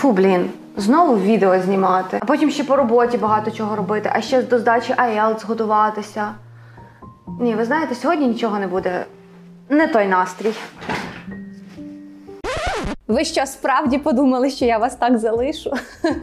Фу, блін. Знову відео знімати, а потім ще по роботі багато чого робити, а ще до здачі IELTS готуватися. Ні, ви знаєте, сьогодні нічого не буде. Не той настрій. Ви що, справді подумали, що я вас так залишу?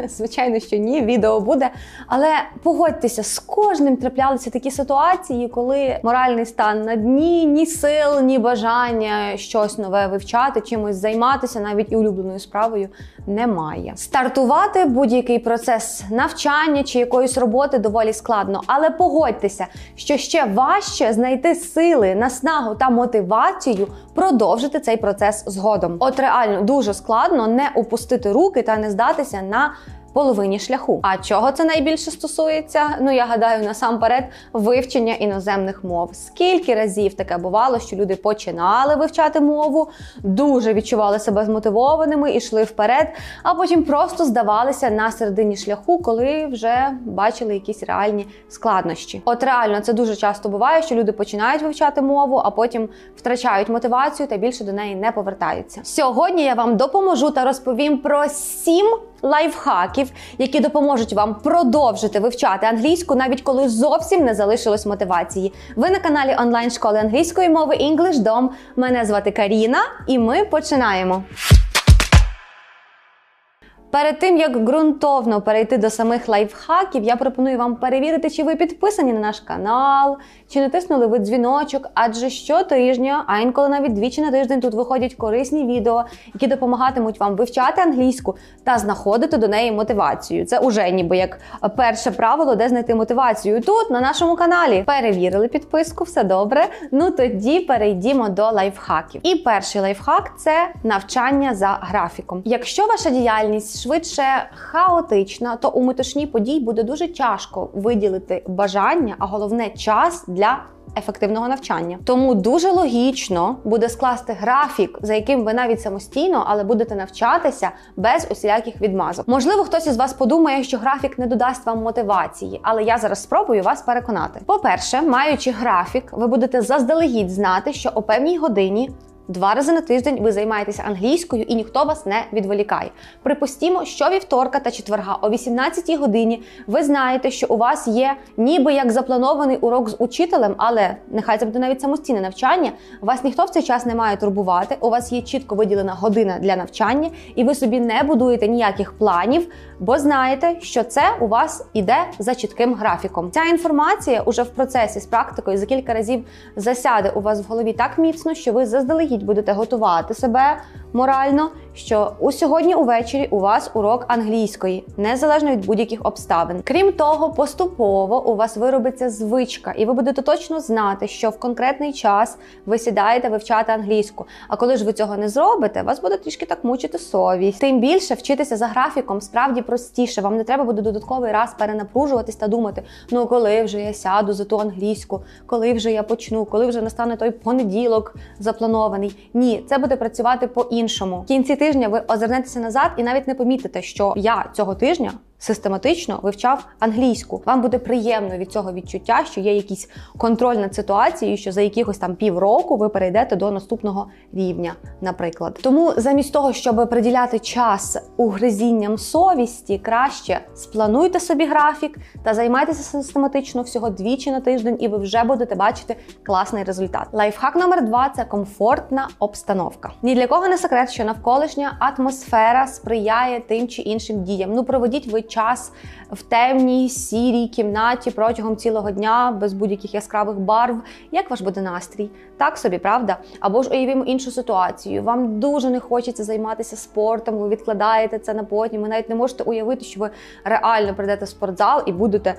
Звичайно, що ні, відео буде. Але погодьтеся, з кожним траплялися такі ситуації, коли моральний стан на дні, ні сил, ні бажання щось нове вивчати, чимось займатися, навіть і улюбленою справою, немає. Стартувати будь-який процес навчання чи якоїсь роботи доволі складно. Але погодьтеся, що ще важче знайти сили, наснагу та мотивацію продовжити цей процес згодом. От реально, дуже складно не опустити руки та не здатися на половині шляху. А чого це найбільше стосується? Ну, я гадаю, насамперед, вивчення іноземних мов. Скільки разів таке бувало, що люди починали вивчати мову, дуже відчували себе змотивованими, йшли вперед, а потім просто здавалися на середині шляху, коли вже бачили якісь реальні складнощі. От реально, це дуже часто буває, що люди починають вивчати мову, а потім втрачають мотивацію та більше до неї не повертаються. Сьогодні я вам допоможу та розповім про 7 лайфхаків, які допоможуть вам продовжити вивчати англійську, навіть коли зовсім не залишилось мотивації. Ви на каналі онлайн-школи англійської мови EnglishDom. Мене звати Каріна, і ми починаємо. Перед тим, як ґрунтовно перейти до самих лайфхаків, я пропоную вам перевірити, чи ви підписані на наш канал, чи не тиснули ви дзвіночок, адже щотижня, а інколи навіть двічі на тиждень, тут виходять корисні відео, які допомагатимуть вам вивчати англійську та знаходити до неї мотивацію. Це уже ніби як перше правило, де знайти мотивацію. Тут, на нашому каналі. Перевірили підписку, все добре? Ну тоді перейдімо до лайфхаків. І перший лайфхак – це навчання за графіком. Якщо ваша діяльність швидше хаотична, то у метушні подій буде дуже тяжко виділити бажання, а головне час для ефективного навчання. Тому дуже логічно буде скласти графік, за яким ви навіть самостійно, але будете навчатися без усіляких відмазок. Можливо, хтось із вас подумає, що графік не додасть вам мотивації, але я зараз спробую вас переконати. По-перше, маючи графік, ви будете заздалегідь знати, що о певній годині 2 рази на тиждень ви займаєтеся англійською і ніхто вас не відволікає. Припустімо, що вівторка та четверга о 18-й годині ви знаєте, що у вас є ніби як запланований урок з учителем, але нехай це буде навіть самостійне навчання, вас ніхто в цей час не має турбувати, у вас є чітко виділена година для навчання і ви собі не будуєте ніяких планів, бо знаєте, що це у вас іде за чітким графіком. Ця інформація уже в процесі з практикою за кілька разів засяде у вас в голові так міцно, що ви заздалегідь будете готувати себе морально, що сьогодні увечері у вас урок англійської, незалежно від будь-яких обставин. Крім того, поступово у вас виробиться звичка, і ви будете точно знати, що в конкретний час ви сідаєте вивчати англійську. А коли ж ви цього не зробите, вас буде трішки так мучити совість. Тим більше, вчитися за графіком справді простіше. Вам не треба буде додатковий раз перенапружуватись та думати, ну коли вже я сяду за ту англійську, коли вже я почну, коли вже настане той понеділок запланований. Ні, це буде працювати по-іншому. В кінці тижня ви озирнетеся назад і навіть не помітите, що я цього тижня систематично вивчав англійську. Вам буде приємно від цього відчуття, що є якийсь контроль над ситуацією, що за якихось там півроку ви перейдете до наступного рівня, наприклад. Тому замість того, щоб приділяти час угризінням совісті, краще сплануйте собі графік та займайтеся систематично всього 2 рази на тиждень, і ви вже будете бачити класний результат. Лайфхак номер 2 – це комфортна обстановка. Ні для кого не секрет, що навколишня атмосфера сприяє тим чи іншим діям. Ну, проведіть ви час в темній, сірій кімнаті протягом цілого дня, без будь-яких яскравих барв. Як ваш буде настрій? Так собі, правда? Або ж уявімо іншу ситуацію. Вам дуже не хочеться займатися спортом, ви відкладаєте це на потім, ви навіть не можете уявити, що ви реально прийдете в спортзал і будете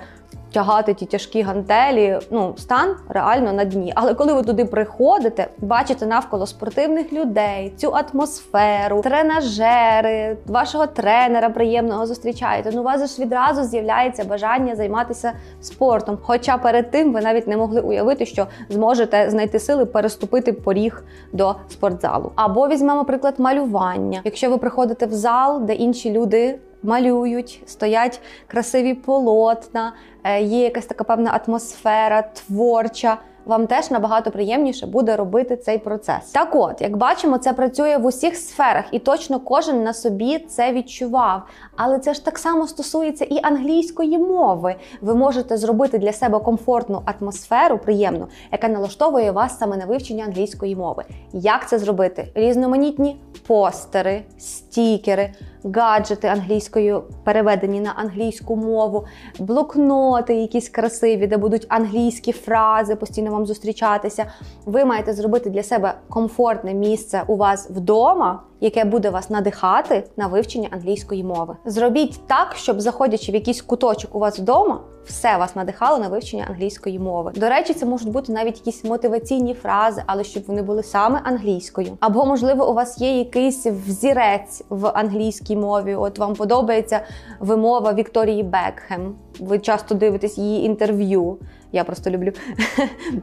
тягати ті тяжкі гантелі. Ну, стан реально на дні. Але коли ви туди приходите, бачите навколо спортивних людей, цю атмосферу, тренажери, вашого тренера приємного зустрічаєте, ну у вас ж відразу з'являється бажання займатися спортом. Хоча перед тим ви навіть не могли уявити, що зможете знайти сили переступити поріг до спортзалу. Або візьмемо приклад малювання. Якщо ви приходите в зал, де інші люди малюють, стоять красиві полотна, є якась така певна атмосфера творча, вам теж набагато приємніше буде робити цей процес. Так от, як бачимо, це працює в усіх сферах, і точно кожен на собі це відчував. Але це ж так само стосується і англійської мови. Ви можете зробити для себе комфортну атмосферу, приємну, яка налаштовує вас саме на вивчення англійської мови. Як це зробити? Різноманітні постери, стікери, гаджети англійською переведені на англійську мову, блокноти якісь красиві, де будуть англійські фрази постійно вам зустрічатися. Ви маєте зробити для себе комфортне місце у вас вдома, яке буде вас надихати на вивчення англійської мови. Зробіть так, щоб, заходячи в якийсь куточок у вас вдома, все вас надихало на вивчення англійської мови. До речі, це можуть бути навіть якісь мотиваційні фрази, але щоб вони були саме англійською. Або, можливо, у вас є якийсь взірець в англійській мові. От вам подобається вимова Вікторії Бекхем. Ви часто дивитесь її інтерв'ю. Я просто люблю.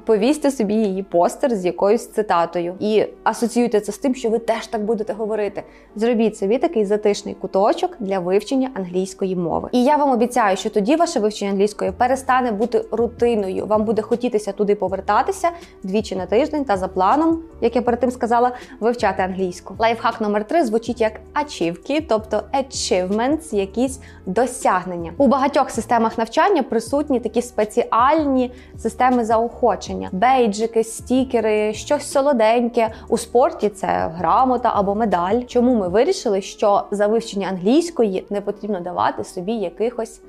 Повісьте собі її постер з якоюсь цитатою. І асоціюйте це з тим, що ви теж так будете говорити. Зробіть собі такий затишний куточок для вивчення англійської мови. І я вам обіцяю, що тоді ваше вивчення англійської перестане бути рутиною. Вам буде хотітися туди повертатися двічі на тиждень та за планом, як я перед тим сказала, вивчати англійську. Лайфхак номер 3 звучить як ачівки, тобто achievements, якісь досягнення. У багатьох системах навчання присутні такі спеціальні системи заохочення. Бейджики, стікери, щось солоденьке. У спорті це грамота або медаль. Чому ми вирішили, що за вивчення англійської не потрібно давати собі якихось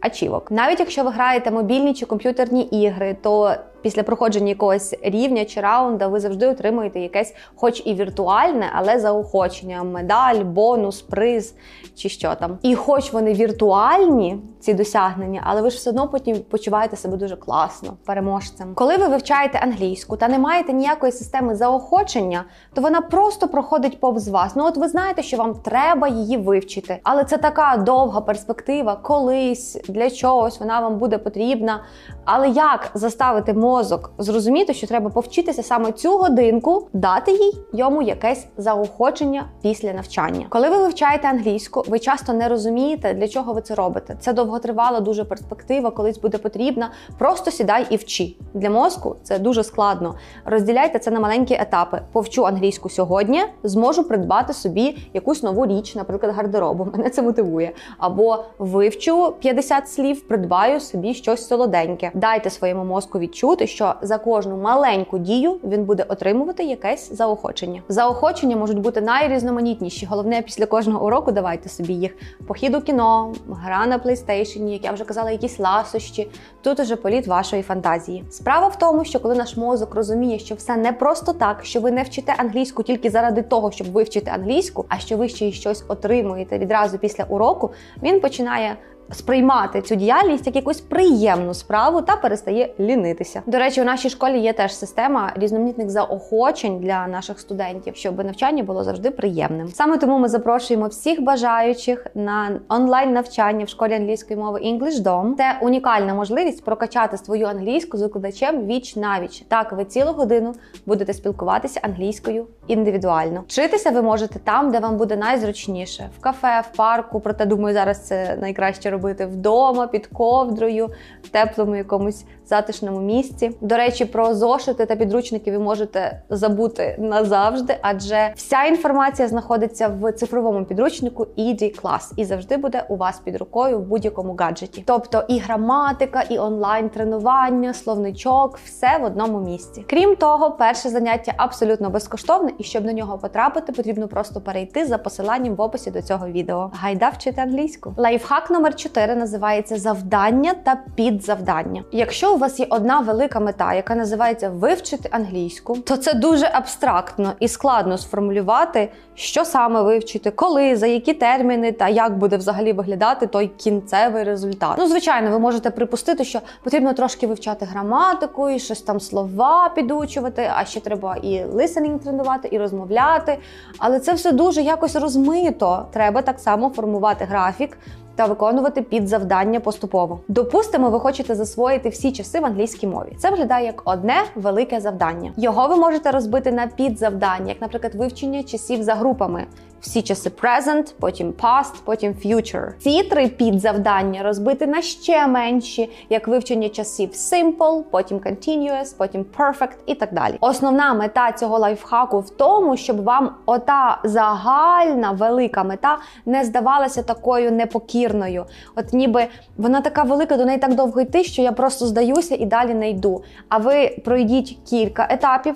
ачівок? Навіть якщо ви граєте мобільні чи комп'ютерні ігри, то після проходження якогось рівня чи раунда ви завжди отримуєте якесь, хоч і віртуальне, але заохочення. Медаль, бонус, приз чи що там. І хоч вони віртуальні, ці досягнення, але ви ж все одно потім почуваєте себе дуже класно, переможцем. Коли ви вивчаєте англійську та не маєте ніякої системи заохочення, то вона просто проходить повз вас. Ну от ви знаєте, що вам треба її вивчити. Але це така довга перспектива, колись, для чогось вона вам буде потрібна. Але як заставити мозок зрозуміти, що треба повчитися саме цю годинку, дати йому якесь заохочення після навчання. Коли ви вивчаєте англійську, ви часто не розумієте, для чого ви це робите. Це довготривала дуже перспектива, колись буде потрібна. Просто сідай і вчи. Для мозку це дуже складно. Розділяйте це на маленькі етапи. Повчу англійську сьогодні, зможу придбати собі якусь нову річ, наприклад, гардеробу. Мене це мотивує. Або вивчу 50 слів, придбаю собі щось солоденьке. Дайте своєму мозку відчути, що за кожну маленьку дію він буде отримувати якесь заохочення. Заохочення можуть бути найрізноманітніші. Головне, після кожного уроку давайте собі їх. Похід у кіно, гра на PlayStation, як я вже казала, якісь ласощі. Тут уже політ вашої фантазії. Справа в тому, що коли наш мозок розуміє, що все не просто так, що ви не вчите англійську тільки заради того, щоб вивчити англійську, а що ви ще й щось отримуєте відразу після уроку, він починає сприймати цю діяльність як якусь приємну справу та перестає лінитися. До речі, у нашій школі є теж система різноманітних заохочень для наших студентів, щоб навчання було завжди приємним. Саме тому ми запрошуємо всіх бажаючих на онлайн-навчання в школі англійської мови EnglishDom. Це унікальна можливість прокачати свою англійську з викладачем віч-навіч. Так, ви цілу годину будете спілкуватися англійською індивідуально. Вчитися ви можете там, де вам буде найзручніше. В кафе, в парку, проте, думаю, зараз це найкраще робити вдома, під ковдрою, в теплому якомусь затишному місці. До речі, про зошити та підручники ви можете забути назавжди, адже вся інформація знаходиться в цифровому підручнику ED Class і завжди буде у вас під рукою в будь-якому гаджеті. Тобто і граматика, і онлайн-тренування, словничок, все в одному місці. Крім того, перше заняття абсолютно безкоштовне, і щоб на нього потрапити, потрібно просто перейти за посиланням в описі до цього відео. Гайда вчити англійську! Лайфхак номер 4 називається завдання та підзавдання. Якщо у вас є одна велика мета, яка називається вивчити англійську, то це дуже абстрактно і складно сформулювати, що саме вивчити, коли, за які терміни та як буде взагалі виглядати той кінцевий результат. Ну, звичайно, ви можете припустити, що потрібно трошки вивчати граматику і щось там слова підучувати, а ще треба і listening тренувати, і розмовляти. Але це все дуже якось розмито. Треба так само формувати графік та виконувати підзавдання поступово. Допустимо, ви хочете засвоїти всі часи в англійській мові. Це виглядає як одне велике завдання. Його ви можете розбити на підзавдання, як, наприклад, вивчення часів за групами. всі часи present, потім past, потім future. Ці три підзавдання розбити на ще менші, як вивчення часів simple, потім continuous, потім perfect і так далі. Основна мета цього лайфхаку в тому, щоб вам ота загальна велика мета не здавалася такою непокірною. От ніби вона така велика, до неї так довго йти, що я просто здаюся і далі не йду. А ви пройдіть кілька етапів,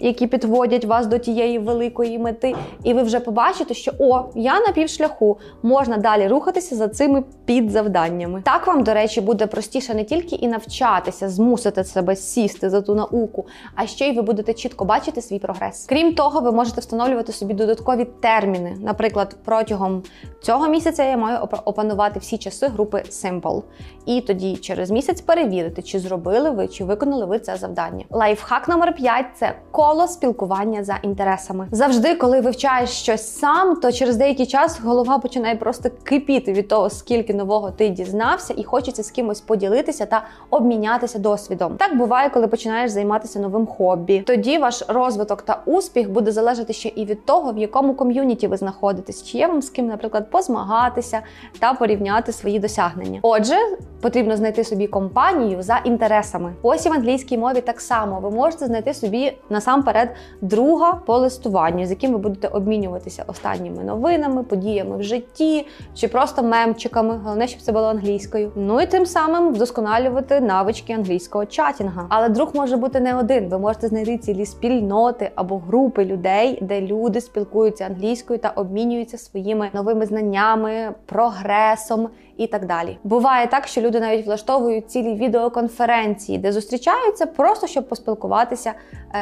які підводять вас до тієї великої мети, і ви вже побачите, що «О, я на півшляху, можна далі рухатися за цими підзавданнями». Так вам, до речі, буде простіше не тільки і навчатися, змусити себе сісти за ту науку, а ще й ви будете чітко бачити свій прогрес. Крім того, ви можете встановлювати собі додаткові терміни. Наприклад, протягом цього місяця я маю опанувати всі часи групи Simple. І тоді через місяць перевірити, чи зробили ви, чи виконали ви це завдання. Лайфхак номер 5 – це коло спілкування за інтересами. Завжди, коли вивчаєш щось сам, то через деякий час голова починає просто кипіти від того, скільки нового ти дізнався, і хочеться з кимось поділитися та обмінятися досвідом. Так буває, коли починаєш займатися новим хобі. Тоді ваш розвиток та успіх буде залежати ще і від того, в якому ком'юніті ви знаходитесь, чи є вам з ким, наприклад, позмагатися та порівняти свої досягнення. Отже, потрібно знайти собі компанію за інтересами. Ось і в англійській мові так само. Ви можете знайти собі насамперед друга по листуванню, з яким ви будете обмінюватися останніми новинами, подіями в житті, чи просто мемчиками. Головне, щоб це було англійською. Ну і тим самим вдосконалювати навички англійського чатінга. Але друг може бути не один. Ви можете знайти цілі спільноти або групи людей, де люди спілкуються англійською та обмінюються своїми новими знаннями, прогресом і так далі. Буває так, що люди навіть влаштовують цілі відеоконференції, де зустрічаються просто, щоб поспілкуватися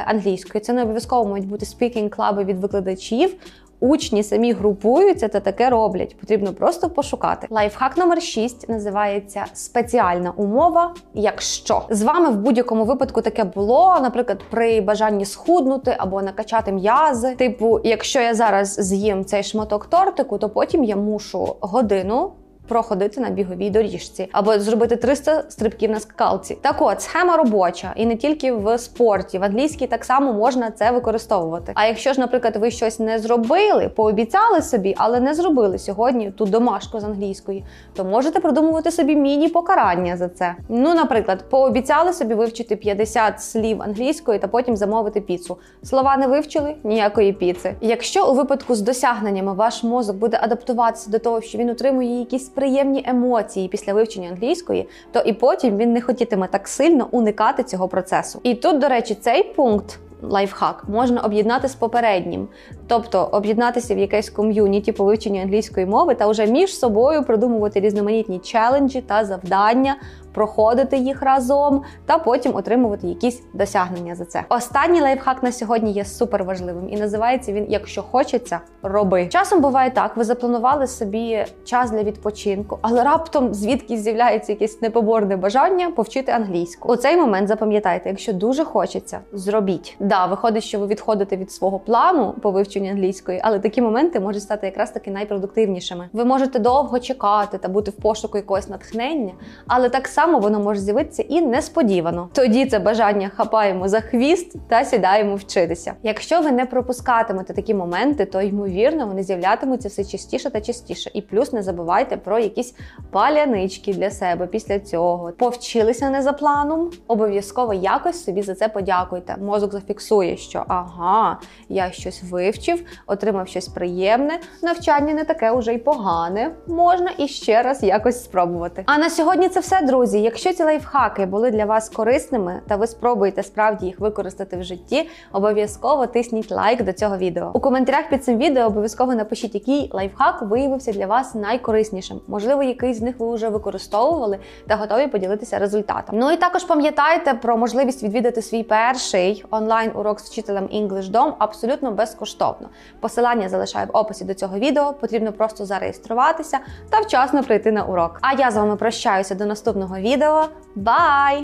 англійською. Це не обов'язково мають бути спікінг-клаби від викладачів, учні самі групуються та таке роблять. Потрібно просто пошукати. Лайфхак номер 6 називається «Спеціальна умова, якщо». З вами в будь-якому випадку таке було, наприклад, при бажанні схуднути або накачати м'язи. Типу, якщо я зараз з'їм цей шматок тортику, то потім я мушу годину проходити на біговій доріжці, або зробити 300 стрибків на скакалці. Так от, схема робоча, і не тільки в спорті, в англійській так само можна це використовувати. А якщо ж, наприклад, ви щось не зробили, пообіцяли собі, але не зробили сьогодні ту домашку з англійської, то можете придумувати собі міні-покарання за це. Ну, наприклад, пообіцяли собі вивчити 50 слів англійської та потім замовити піцу. Слова не вивчили, ніякої піци. Якщо у випадку з досягненнями ваш мозок буде адаптуватися до того, що він отримує якісь приємні емоції після вивчення англійської, то і потім він не хотітиме так сильно уникати цього процесу. І тут, до речі, цей пункт, лайфхак, можна об'єднати з попереднім. Тобто об'єднатися в якесь ком'юніті по вивченню англійської мови та вже між собою продумувати різноманітні челенджі та завдання, проходити їх разом та потім отримувати якісь досягнення за це. Останній лайфхак на сьогодні є суперважливим і називається він «Якщо хочеться, роби». Часом буває так, ви запланували собі час для відпочинку, але раптом звідки з'являється якесь непоборне бажання повчити англійську. У цей момент запам'ятайте, якщо дуже хочеться, зробіть. Да, виходить, що ви відходите від свого плану по вивченню англійської, але такі моменти можуть стати якраз таки найпродуктивнішими. Ви можете довго чекати та бути в пошуку якогось натхнення, але так само воно може з'явитися і несподівано. Тоді це бажання хапаємо за хвіст та сідаємо вчитися. Якщо ви не пропускатимете такі моменти, то, ймовірно, вони з'являтимуться все частіше та частіше. І плюс не забувайте про якісь палянички для себе після цього. Повчилися не за планом, обов'язково якось собі за це подякуйте. Мозок зафіксує, що ага, я щось вивчив, отримав щось приємне, навчання не таке уже й погане, можна і ще раз якось спробувати. А на сьогодні це все, друзі. Якщо ці лайфхаки були для вас корисними та ви спробуєте справді їх використати в житті, обов'язково тисніть лайк до цього відео. У коментарях під цим відео обов'язково напишіть, який лайфхак виявився для вас найкориснішим. Можливо, який з них ви вже використовували та готові поділитися результатом. Ну і також пам'ятайте про можливість відвідати свій перший онлайн-урок з вчителем EnglishDom абсолютно безкоштовно. Посилання залишаю в описі до цього відео, потрібно просто зареєструватися та вчасно прийти на урок. А я з вами прощаюся до наступного відео. Бай!